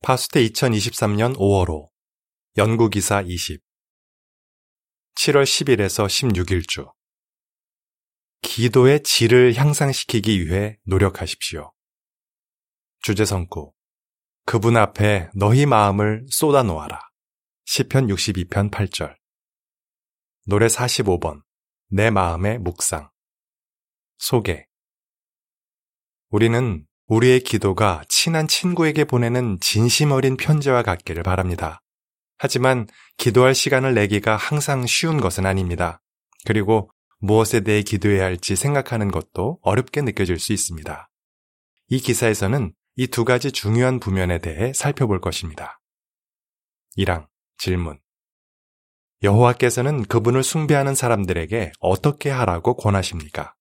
파수테 2023년 5월호 연구기사 20 7월 10일에서 16일 주 기도의 질을 향상시키기 위해 노력하십시오. 주제성구 그분 앞에 너희 마음을 쏟아놓아라. 시편 62편 8절 노래 45번 내 마음의 묵상 소개 우리는 우리의 기도가 친한 친구에게 보내는 진심 어린 편지와 같기를 바랍니다. 하지만 기도할 시간을 내기가 항상 쉬운 것은 아닙니다. 그리고 무엇에 대해 기도해야 할지 생각하는 것도 어렵게 느껴질 수 있습니다. 이 기사에서는 이 두 가지 중요한 부면에 대해 살펴볼 것입니다. 1항 질문 여호와께서는 그분을 숭배하는 사람들에게 어떻게 하라고 권하십니까?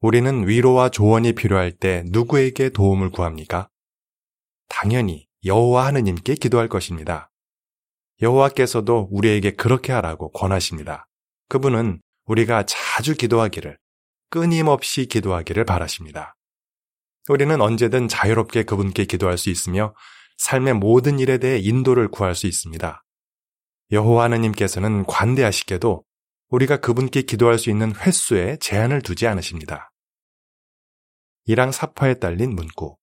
우리는 위로와 조언이 필요할 때 누구에게 도움을 구합니까? 당연히 여호와 하느님께 기도할 것입니다. 여호와께서도 우리에게 그렇게 하라고 권하십니다. 그분은 우리가 자주 기도하기를, 끊임없이 기도하기를 바라십니다. 우리는 언제든 자유롭게 그분께 기도할 수 있으며 삶의 모든 일에 대해 인도를 구할 수 있습니다. 여호와 하느님께서는 관대하시게도 우리가 그분께 기도할 수 있는 횟수에 제한을 두지 않으십니다. 1항 사파에 딸린 문구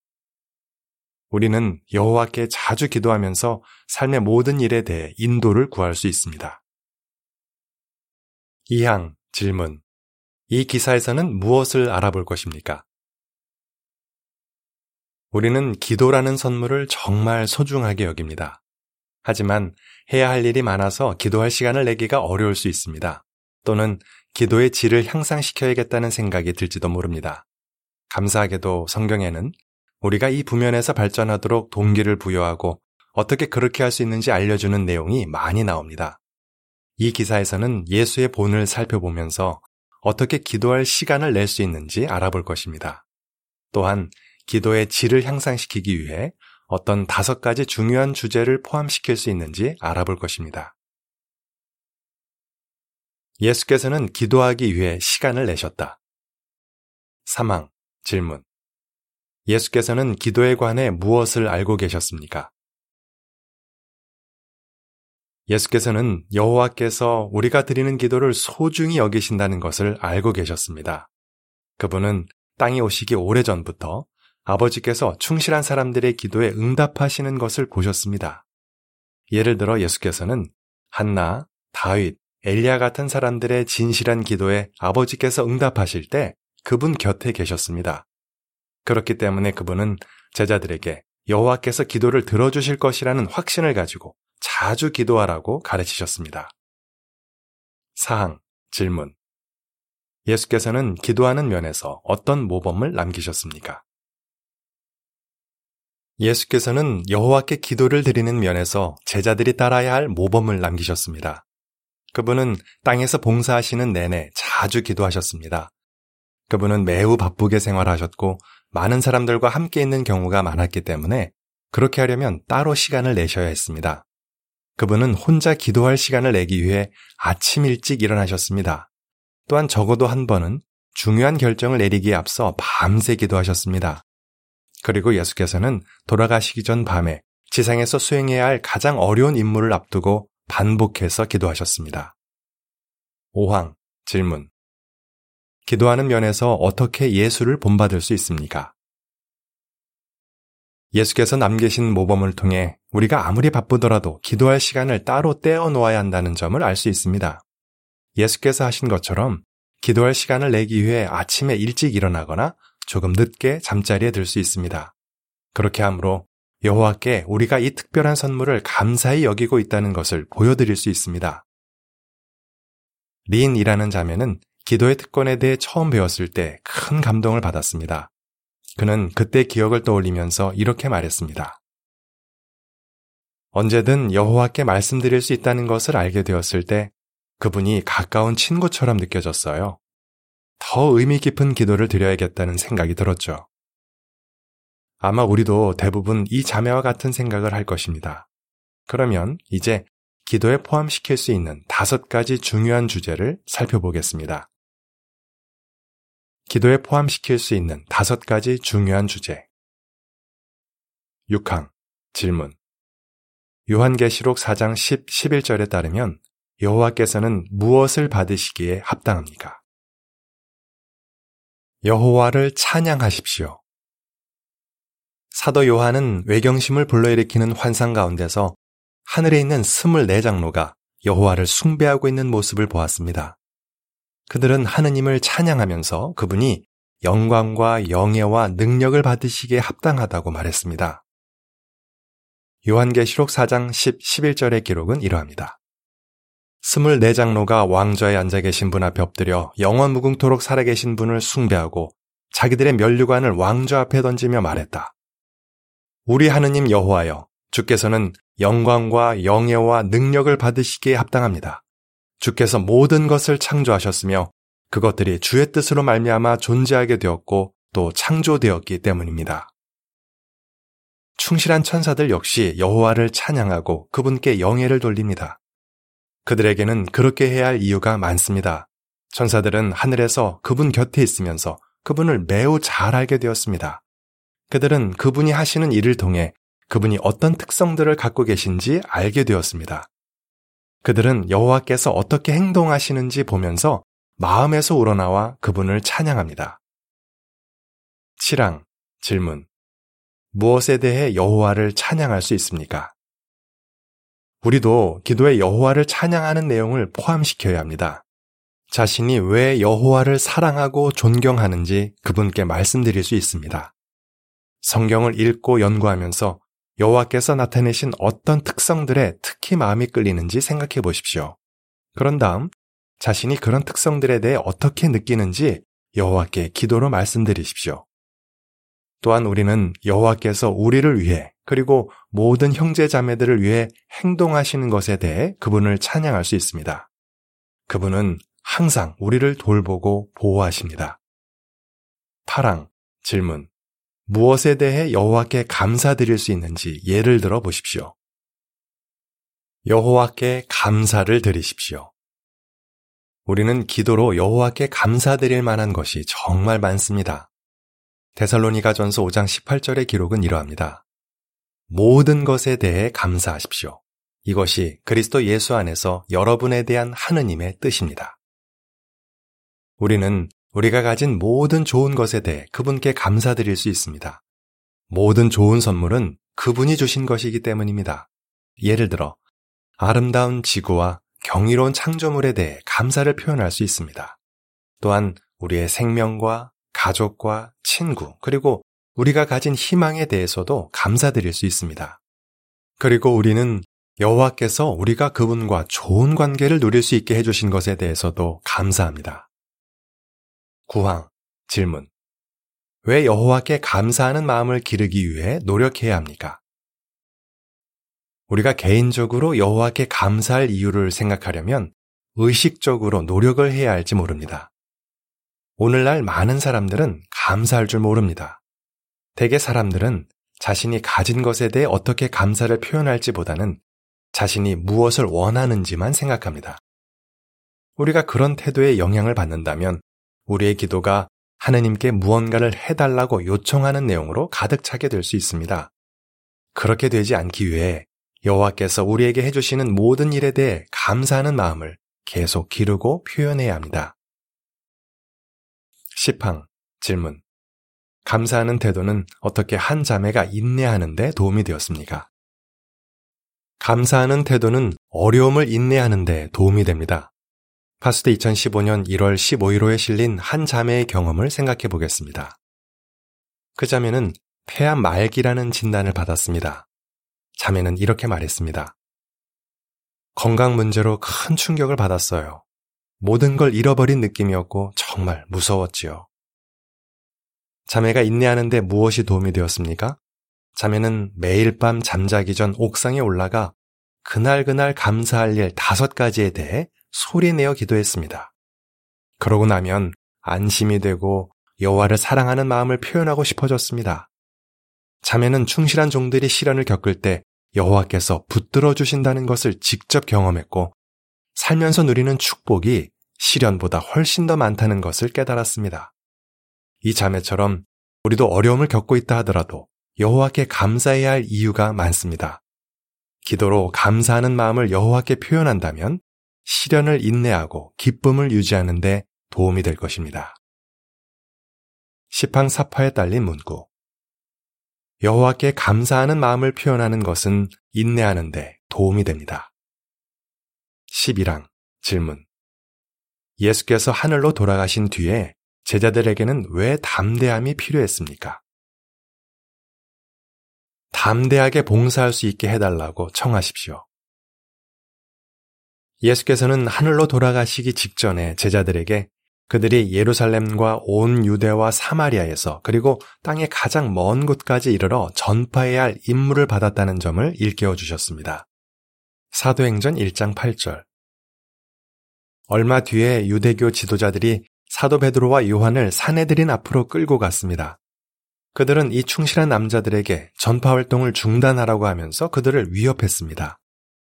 우리는 여호와께 자주 기도하면서 삶의 모든 일에 대해 인도를 구할 수 있습니다. 2항 질문 이 기사에서는 무엇을 알아볼 것입니까? 우리는 기도라는 선물을 정말 소중하게 여깁니다. 하지만 해야 할 일이 많아서 기도할 시간을 내기가 어려울 수 있습니다. 또는 기도의 질을 향상시켜야겠다는 생각이 들지도 모릅니다. 감사하게도 성경에는 우리가 이 부면에서 발전하도록 동기를 부여하고 어떻게 그렇게 할 수 있는지 알려주는 내용이 많이 나옵니다. 이 기사에서는 예수의 본을 살펴보면서 어떻게 기도할 시간을 낼 수 있는지 알아볼 것입니다. 또한 기도의 질을 향상시키기 위해 어떤 5가지 중요한 주제를 포함시킬 수 있는지 알아볼 것입니다. 예수께서는 기도하기 위해 시간을 내셨다. 3항 질문 예수께서는 기도에 관해 무엇을 알고 계셨습니까? 예수께서는 여호와께서 우리가 드리는 기도를 소중히 여기신다는 것을 알고 계셨습니다. 그분은 땅에 오시기 오래전부터 아버지께서 충실한 사람들의 기도에 응답하시는 것을 보셨습니다. 예를 들어 예수께서는 한나, 다윗, 엘리야 같은 사람들의 진실한 기도에 아버지께서 응답하실 때 그분 곁에 계셨습니다. 그렇기 때문에 그분은 제자들에게 여호와께서 기도를 들어주실 것이라는 확신을 가지고 자주 기도하라고 가르치셨습니다. 4항 질문 예수께서는 기도하는 면에서 어떤 모범을 남기셨습니까? 예수께서는 여호와께 기도를 드리는 면에서 제자들이 따라야 할 모범을 남기셨습니다. 그분은 땅에서 봉사하시는 내내 자주 기도하셨습니다. 그분은 매우 바쁘게 생활하셨고 많은 사람들과 함께 있는 경우가 많았기 때문에 그렇게 하려면 따로 시간을 내셔야 했습니다. 그분은 혼자 기도할 시간을 내기 위해 아침 일찍 일어나셨습니다. 또한 적어도 한 번은 중요한 결정을 내리기에 앞서 밤새 기도하셨습니다. 그리고 예수께서는 돌아가시기 전 밤에 지상에서 수행해야 할 가장 어려운 임무를 앞두고 반복해서 기도하셨습니다. 5항 질문 기도하는 면에서 어떻게 예수를 본받을 수 있습니까? 예수께서 남기신 모범을 통해 우리가 아무리 바쁘더라도 기도할 시간을 따로 떼어놓아야 한다는 점을 알 수 있습니다. 예수께서 하신 것처럼 기도할 시간을 내기 위해 아침에 일찍 일어나거나 조금 늦게 잠자리에 들 수 있습니다. 그렇게 함으로 여호와께 우리가 이 특별한 선물을 감사히 여기고 있다는 것을 보여드릴 수 있습니다. 린이라는 자매는 기도의 특권에 대해 처음 배웠을 때 큰 감동을 받았습니다. 그는 그때 기억을 떠올리면서 이렇게 말했습니다. 언제든 여호와께 말씀드릴 수 있다는 것을 알게 되었을 때 그분이 가까운 친구처럼 느껴졌어요. 더 의미 깊은 기도를 드려야겠다는 생각이 들었죠. 아마 우리도 대부분 이 자매와 같은 생각을 할 것입니다. 그러면 이제 기도에 포함시킬 수 있는 5가지 중요한 주제를 살펴보겠습니다. 기도에 포함시킬 수 있는 5가지 중요한 주제 6항 질문. 요한계시록 4장 11절에 따르면 여호와께서는 무엇을 받으시기에 합당합니까? 여호와를 찬양하십시오. 사도 요한은 외경심을 불러일으키는 환상 가운데서 하늘에 있는 24장로가 여호와를 숭배하고 있는 모습을 보았습니다. 그들은 하느님을 찬양하면서 그분이 영광과 영예와 능력을 받으시기에 합당하다고 말했습니다. 요한계시록 4장 11절의 기록은 이러합니다. 24장로가 왕좌에 앉아 계신 분 앞에 엎드려 영원 무궁토록 살아계신 분을 숭배하고 자기들의 면류관을 왕좌 앞에 던지며 말했다. 우리 하느님 여호와여, 주께서는 영광과 영예와 능력을 받으시기에 합당합니다. 주께서 모든 것을 창조하셨으며 그것들이 주의 뜻으로 말미암아 존재하게 되었고 또 창조되었기 때문입니다. 충실한 천사들 역시 여호와를 찬양하고 그분께 영예를 돌립니다. 그들에게는 그렇게 해야 할 이유가 많습니다. 천사들은 하늘에서 그분 곁에 있으면서 그분을 매우 잘 알게 되었습니다. 그들은 그분이 하시는 일을 통해 그분이 어떤 특성들을 갖고 계신지 알게 되었습니다. 그들은 여호와께서 어떻게 행동하시는지 보면서 마음에서 우러나와 그분을 찬양합니다. 7항 질문. 무엇에 대해 여호와를 찬양할 수 있습니까? 우리도 기도에 여호와를 찬양하는 내용을 포함시켜야 합니다. 자신이 왜 여호와를 사랑하고 존경하는지 그분께 말씀드릴 수 있습니다. 성경을 읽고 연구하면서 여호와께서 나타내신 어떤 특성들에 특히 마음이 끌리는지 생각해 보십시오. 그런 다음 자신이 그런 특성들에 대해 어떻게 느끼는지 여호와께 기도로 말씀드리십시오. 또한 우리는 여호와께서 우리를 위해 그리고 모든 형제 자매들을 위해 행동하시는 것에 대해 그분을 찬양할 수 있습니다. 그분은 항상 우리를 돌보고 보호하십니다. 8항 질문. 무엇에 대해 여호와께 감사드릴 수 있는지 예를 들어 보십시오. 여호와께 감사를 드리십시오. 우리는 기도로 여호와께 감사드릴 만한 것이 정말 많습니다. 데살로니가전서 5장 18절의 기록은 이러합니다. 모든 것에 대해 감사하십시오. 이것이 그리스도 예수 안에서 여러분에 대한 하느님의 뜻입니다. 우리는 우리가 가진 모든 좋은 것에 대해 그분께 감사드릴 수 있습니다. 모든 좋은 선물은 그분이 주신 것이기 때문입니다. 예를 들어 아름다운 지구와 경이로운 창조물에 대해 감사를 표현할 수 있습니다. 또한 우리의 생명과 가족과 친구 그리고 우리가 가진 희망에 대해서도 감사드릴 수 있습니다. 그리고 우리는 여호와께서 우리가 그분과 좋은 관계를 누릴 수 있게 해주신 것에 대해서도 감사합니다. 9항 질문. 왜 여호와께 감사하는 마음을 기르기 위해 노력해야 합니까? 우리가 개인적으로 여호와께 감사할 이유를 생각하려면 의식적으로 노력을 해야 할지 모릅니다. 오늘날 많은 사람들은 감사할 줄 모릅니다. 대개 사람들은 자신이 가진 것에 대해 어떻게 감사를 표현할지보다는 자신이 무엇을 원하는지만 생각합니다. 우리가 그런 태도에 영향을 받는다면 우리의 기도가 하느님께 무언가를 해달라고 요청하는 내용으로 가득 차게 될 수 있습니다. 그렇게 되지 않기 위해 여호와께서 우리에게 해주시는 모든 일에 대해 감사하는 마음을 계속 기르고 표현해야 합니다. 10항 질문. 감사하는 태도는 어떻게 한 자매가 인내하는 데 도움이 되었습니까? 감사하는 태도는 어려움을 인내하는 데 도움이 됩니다. 파수대 2015년 1월 15일호에 실린 한 자매의 경험을 생각해 보겠습니다. 그 자매는 폐암 말기라는 진단을 받았습니다. 자매는 이렇게 말했습니다. 건강 문제로 큰 충격을 받았어요. 모든 걸 잃어버린 느낌이었고 정말 무서웠지요. 자매가 인내하는데 무엇이 도움이 되었습니까? 자매는 매일 밤 잠자기 전 옥상에 올라가 그날그날 감사할 일 5가지에 대해 소리내어 기도했습니다. 그러고 나면 안심이 되고 여호와를 사랑하는 마음을 표현하고 싶어졌습니다. 자매는 충실한 종들이 시련을 겪을 때 여호와께서 붙들어 주신다는 것을 직접 경험했고 살면서 누리는 축복이 시련보다 훨씬 더 많다는 것을 깨달았습니다. 이 자매처럼 우리도 어려움을 겪고 있다 하더라도 여호와께 감사해야 할 이유가 많습니다. 기도로 감사하는 마음을 여호와께 표현한다면 시련을 인내하고 기쁨을 유지하는 데 도움이 될 것입니다. 시팡사파에 딸린 문구. 여호와께 감사하는 마음을 표현하는 것은 인내하는 데 도움이 됩니다. 11항 질문. 예수께서 하늘로 돌아가신 뒤에 제자들에게는 왜 담대함이 필요했습니까? 담대하게 봉사할 수 있게 해달라고 청하십시오. 예수께서는 하늘로 돌아가시기 직전에 제자들에게 그들이 예루살렘과 온 유대와 사마리아에서 그리고 땅의 가장 먼 곳까지 이르러 전파해야 할 임무를 받았다는 점을 일깨워 주셨습니다. 사도행전 1장 8절. 얼마 뒤에 유대교 지도자들이 사도 베드로와 요한을 산헤드린 앞으로 끌고 갔습니다. 그들은 이 충실한 남자들에게 전파 활동을 중단하라고 하면서 그들을 위협했습니다.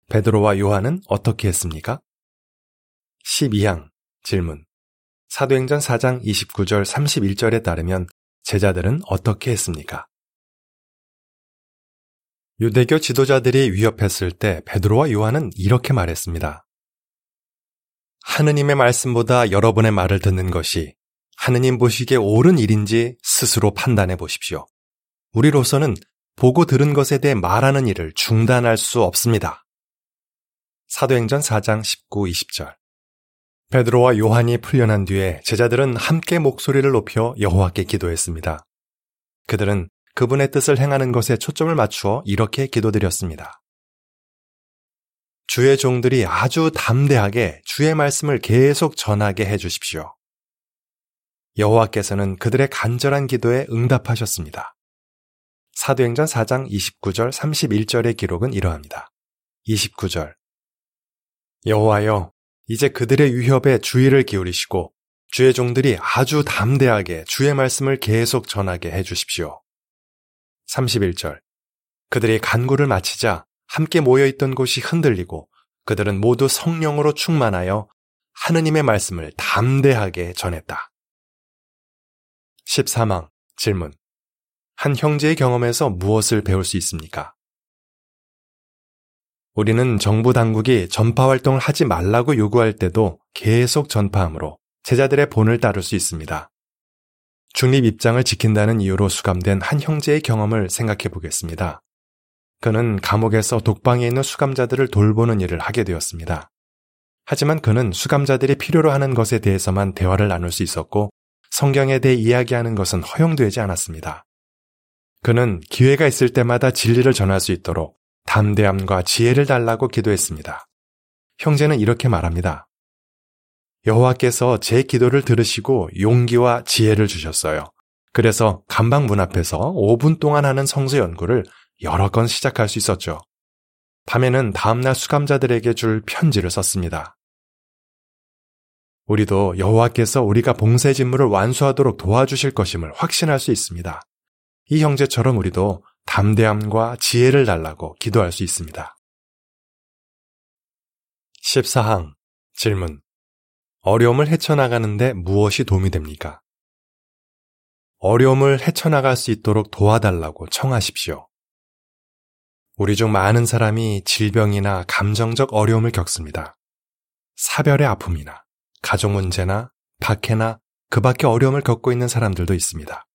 베드로와 요한은 어떻게 했습니까? 12항 질문. 사도행전 4장 29절 31절에 따르면 제자들은 어떻게 했습니까? 유대교 지도자들이 위협했을 때 베드로와 요한은 이렇게 말했습니다. 하느님의 말씀보다 여러분의 말을 듣는 것이 하느님 보시기에 옳은 일인지 스스로 판단해 보십시오. 우리로서는 보고 들은 것에 대해 말하는 일을 중단할 수 없습니다. 사도행전 4장 19, 20절. 베드로와 요한이 풀려난 뒤에 제자들은 함께 목소리를 높여 여호와께 기도했습니다. 그들은 그분의 뜻을 행하는 것에 초점을 맞추어 이렇게 기도드렸습니다. 주의 종들이 아주 담대하게 주의 말씀을 계속 전하게 해주십시오. 여호와께서는 그들의 간절한 기도에 응답하셨습니다. 사도행전 4장 29절 31절의 기록은 이러합니다. 29절. 여호와여, 이제 그들의 위협에 주의를 기울이시고 주의 종들이 아주 담대하게 주의 말씀을 계속 전하게 해주십시오. 31절. 그들이 간구를 마치자 함께 모여있던 곳이 흔들리고 그들은 모두 성령으로 충만하여 하느님의 말씀을 담대하게 전했다. 13항 질문. 한 형제의 경험에서 무엇을 배울 수 있습니까? 우리는 정부 당국이 전파 활동을 하지 말라고 요구할 때도 계속 전파함으로 제자들의 본을 따를 수 있습니다. 중립 입장을 지킨다는 이유로 수감된 한 형제의 경험을 생각해 보겠습니다. 그는 감옥에서 독방에 있는 수감자들을 돌보는 일을 하게 되었습니다. 하지만 그는 수감자들이 필요로 하는 것에 대해서만 대화를 나눌 수 있었고 성경에 대해 이야기하는 것은 허용되지 않았습니다. 그는 기회가 있을 때마다 진리를 전할 수 있도록 담대함과 지혜를 달라고 기도했습니다. 형제는 이렇게 말합니다. 여호와께서 제 기도를 들으시고 용기와 지혜를 주셨어요. 그래서 감방 문 앞에서 5분 동안 하는 성서 연구를 여러 건 시작할 수 있었죠. 밤에는 다음날 수감자들에게 줄 편지를 썼습니다. 우리도 여호와께서 우리가 봉사의 직무를 완수하도록 도와주실 것임을 확신할 수 있습니다. 이 형제처럼 우리도 담대함과 지혜를 달라고 기도할 수 있습니다. 14항 질문. 어려움을 헤쳐나가는데 무엇이 도움이 됩니까? 어려움을 헤쳐나갈 수 있도록 도와달라고 청하십시오. 우리 중 많은 사람이 질병이나 감정적 어려움을 겪습니다. 사별의 아픔이나 가족 문제나 박해나 그 밖의 어려움을 겪고 있는 사람들도 있습니다.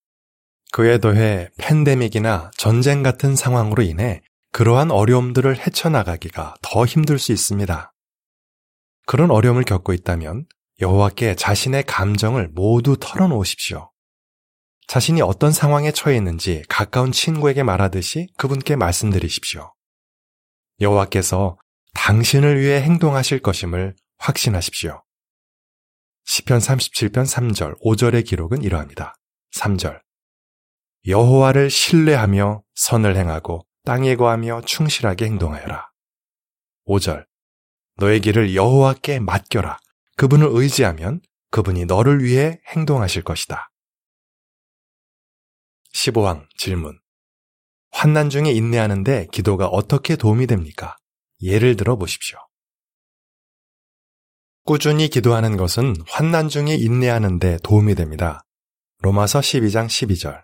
그에 더해 팬데믹이나 전쟁 같은 상황으로 인해 그러한 어려움들을 헤쳐나가기가 더 힘들 수 있습니다. 그런 어려움을 겪고 있다면 여호와께 자신의 감정을 모두 털어놓으십시오. 자신이 어떤 상황에 처해 있는지 가까운 친구에게 말하듯이 그분께 말씀드리십시오. 여호와께서 당신을 위해 행동하실 것임을 확신하십시오. 시편 37편 3절, 5절의 기록은 이러합니다. 3절. 여호와를 신뢰하며 선을 행하고 땅에 거하며 충실하게 행동하여라. 5절. 너의 길을 여호와께 맡겨라. 그분을 의지하면 그분이 너를 위해 행동하실 것이다. 15항 질문. 환난 중에 인내하는데 기도가 어떻게 도움이 됩니까? 예를 들어 보십시오. 꾸준히 기도하는 것은 환난 중에 인내하는 데 도움이 됩니다. 로마서 12장 12절.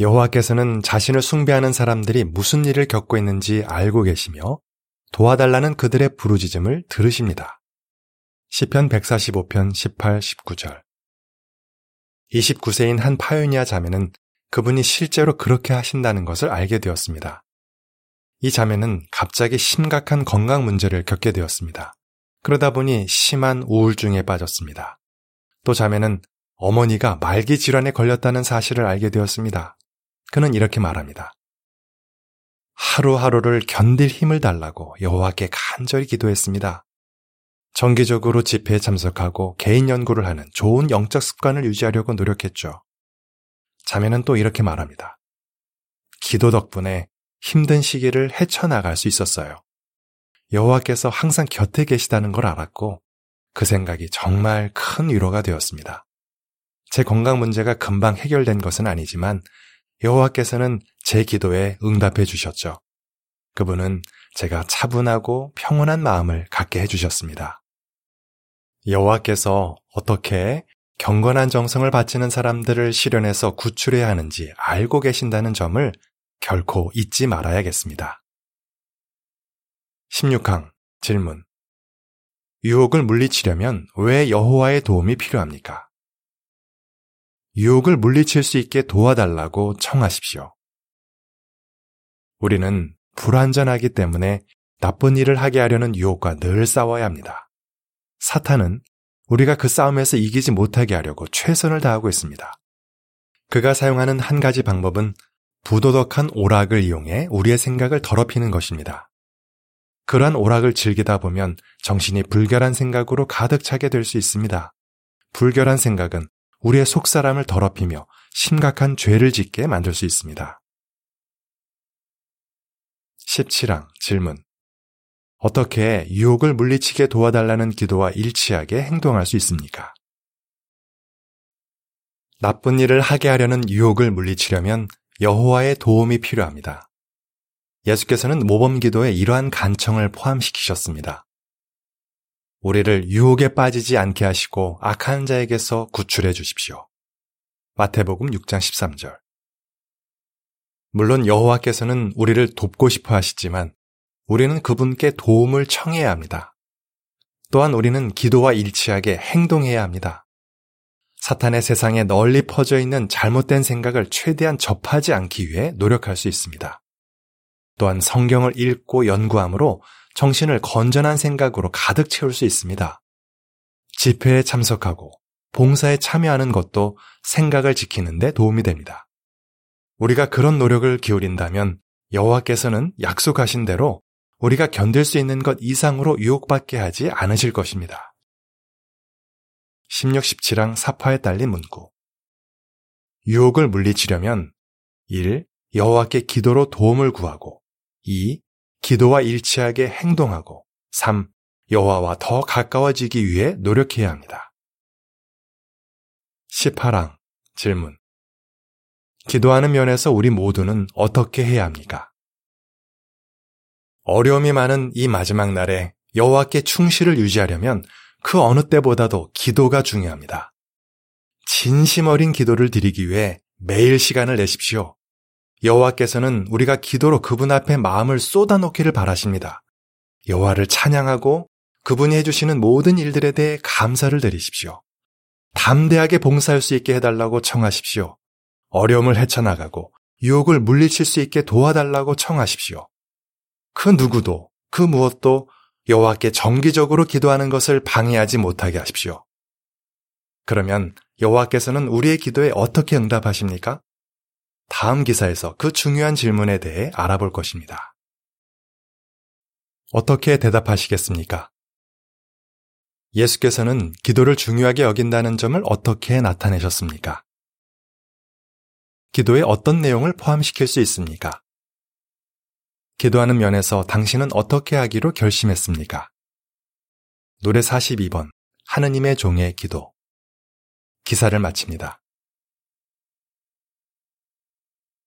여호와께서는 자신을 숭배하는 사람들이 무슨 일을 겪고 있는지 알고 계시며 도와달라는 그들의 부르짖음을 들으십니다. 시편 145편 18, 19절. 29세인 한 파요니아 자매는 그분이 실제로 그렇게 하신다는 것을 알게 되었습니다. 이 자매는 갑자기 심각한 건강 문제를 겪게 되었습니다. 그러다 보니 심한 우울증에 빠졌습니다. 또 자매는 어머니가 말기 질환에 걸렸다는 사실을 알게 되었습니다. 그는 이렇게 말합니다. 하루하루를 견딜 힘을 달라고 여호와께 간절히 기도했습니다. 정기적으로 집회에 참석하고 개인 연구를 하는 좋은 영적 습관을 유지하려고 노력했죠. 자매는 또 이렇게 말합니다. 기도 덕분에 힘든 시기를 헤쳐나갈 수 있었어요. 여호와께서 항상 곁에 계시다는 걸 알았고 그 생각이 정말 큰 위로가 되었습니다. 제 건강 문제가 금방 해결된 것은 아니지만 여호와께서는 제 기도에 응답해 주셨죠. 그분은 제가 차분하고 평온한 마음을 갖게 해주셨습니다. 여호와께서 어떻게 경건한 정성을 바치는 사람들을 시련에서 구출해야 하는지 알고 계신다는 점을 결코 잊지 말아야겠습니다. 16항 질문. 유혹을 물리치려면 왜 여호와의 도움이 필요합니까? 유혹을 물리칠 수 있게 도와달라고 청하십시오. 우리는 불완전하기 때문에 나쁜 일을 하게 하려는 유혹과 늘 싸워야 합니다. 사탄은 우리가 그 싸움에서 이기지 못하게 하려고 최선을 다하고 있습니다. 그가 사용하는 한 가지 방법은 부도덕한 오락을 이용해 우리의 생각을 더럽히는 것입니다. 그러한 오락을 즐기다 보면 정신이 불결한 생각으로 가득 차게 될 수 있습니다. 불결한 생각은 우리의 속사람을 더럽히며 심각한 죄를 짓게 만들 수 있습니다. 17항 질문. 어떻게 유혹을 물리치게 도와달라는 기도와 일치하게 행동할 수 있습니까? 나쁜 일을 하게 하려는 유혹을 물리치려면 여호와의 도움이 필요합니다. 예수께서는 모범기도에 이러한 간청을 포함시키셨습니다. 우리를 유혹에 빠지지 않게 하시고 악한 자에게서 구출해 주십시오. 마태복음 6장 13절. 물론 여호와께서는 우리를 돕고 싶어 하시지만 우리는 그분께 도움을 청해야 합니다. 또한 우리는 기도와 일치하게 행동해야 합니다. 사탄의 세상에 널리 퍼져 있는 잘못된 생각을 최대한 접하지 않기 위해 노력할 수 있습니다. 또한 성경을 읽고 연구함으로 정신을 건전한 생각으로 가득 채울 수 있습니다. 집회에 참석하고 봉사에 참여하는 것도 생각을 지키는 데 도움이 됩니다. 우리가 그런 노력을 기울인다면 여호와께서는 약속하신 대로 우리가 견딜 수 있는 것 이상으로 유혹받게 하지 않으실 것입니다. 16, 17항 사파에 딸린 문구. 유혹을 물리치려면 1. 여호와께 기도로 도움을 구하고 2. 기도와 일치하게 행동하고 3. 여호와와 더 가까워지기 위해 노력해야 합니다. 18항 질문. 기도하는 면에서 우리 모두는 어떻게 해야 합니까? 어려움이 많은 이 마지막 날에 여호와께 충실을 유지하려면 그 어느 때보다도 기도가 중요합니다. 진심 어린 기도를 드리기 위해 매일 시간을 내십시오. 여호와께서는 우리가 기도로 그분 앞에 마음을 쏟아놓기를 바라십니다. 여호와를 찬양하고 그분이 해주시는 모든 일들에 대해 감사를 드리십시오. 담대하게 봉사할 수 있게 해달라고 청하십시오. 어려움을 헤쳐나가고 유혹을 물리칠 수 있게 도와달라고 청하십시오. 그 누구도 그 무엇도 여호와께 정기적으로 기도하는 것을 방해하지 못하게 하십시오. 그러면 여호와께서는 우리의 기도에 어떻게 응답하십니까? 다음 기사에서 그 중요한 질문에 대해 알아볼 것입니다. 어떻게 대답하시겠습니까? 예수께서는 기도를 중요하게 여긴다는 점을 어떻게 나타내셨습니까? 기도에 어떤 내용을 포함시킬 수 있습니까? 기도하는 면에서 당신은 어떻게 하기로 결심했습니까? 노래 42번, 하느님의 종의 기도. 기사를 마칩니다.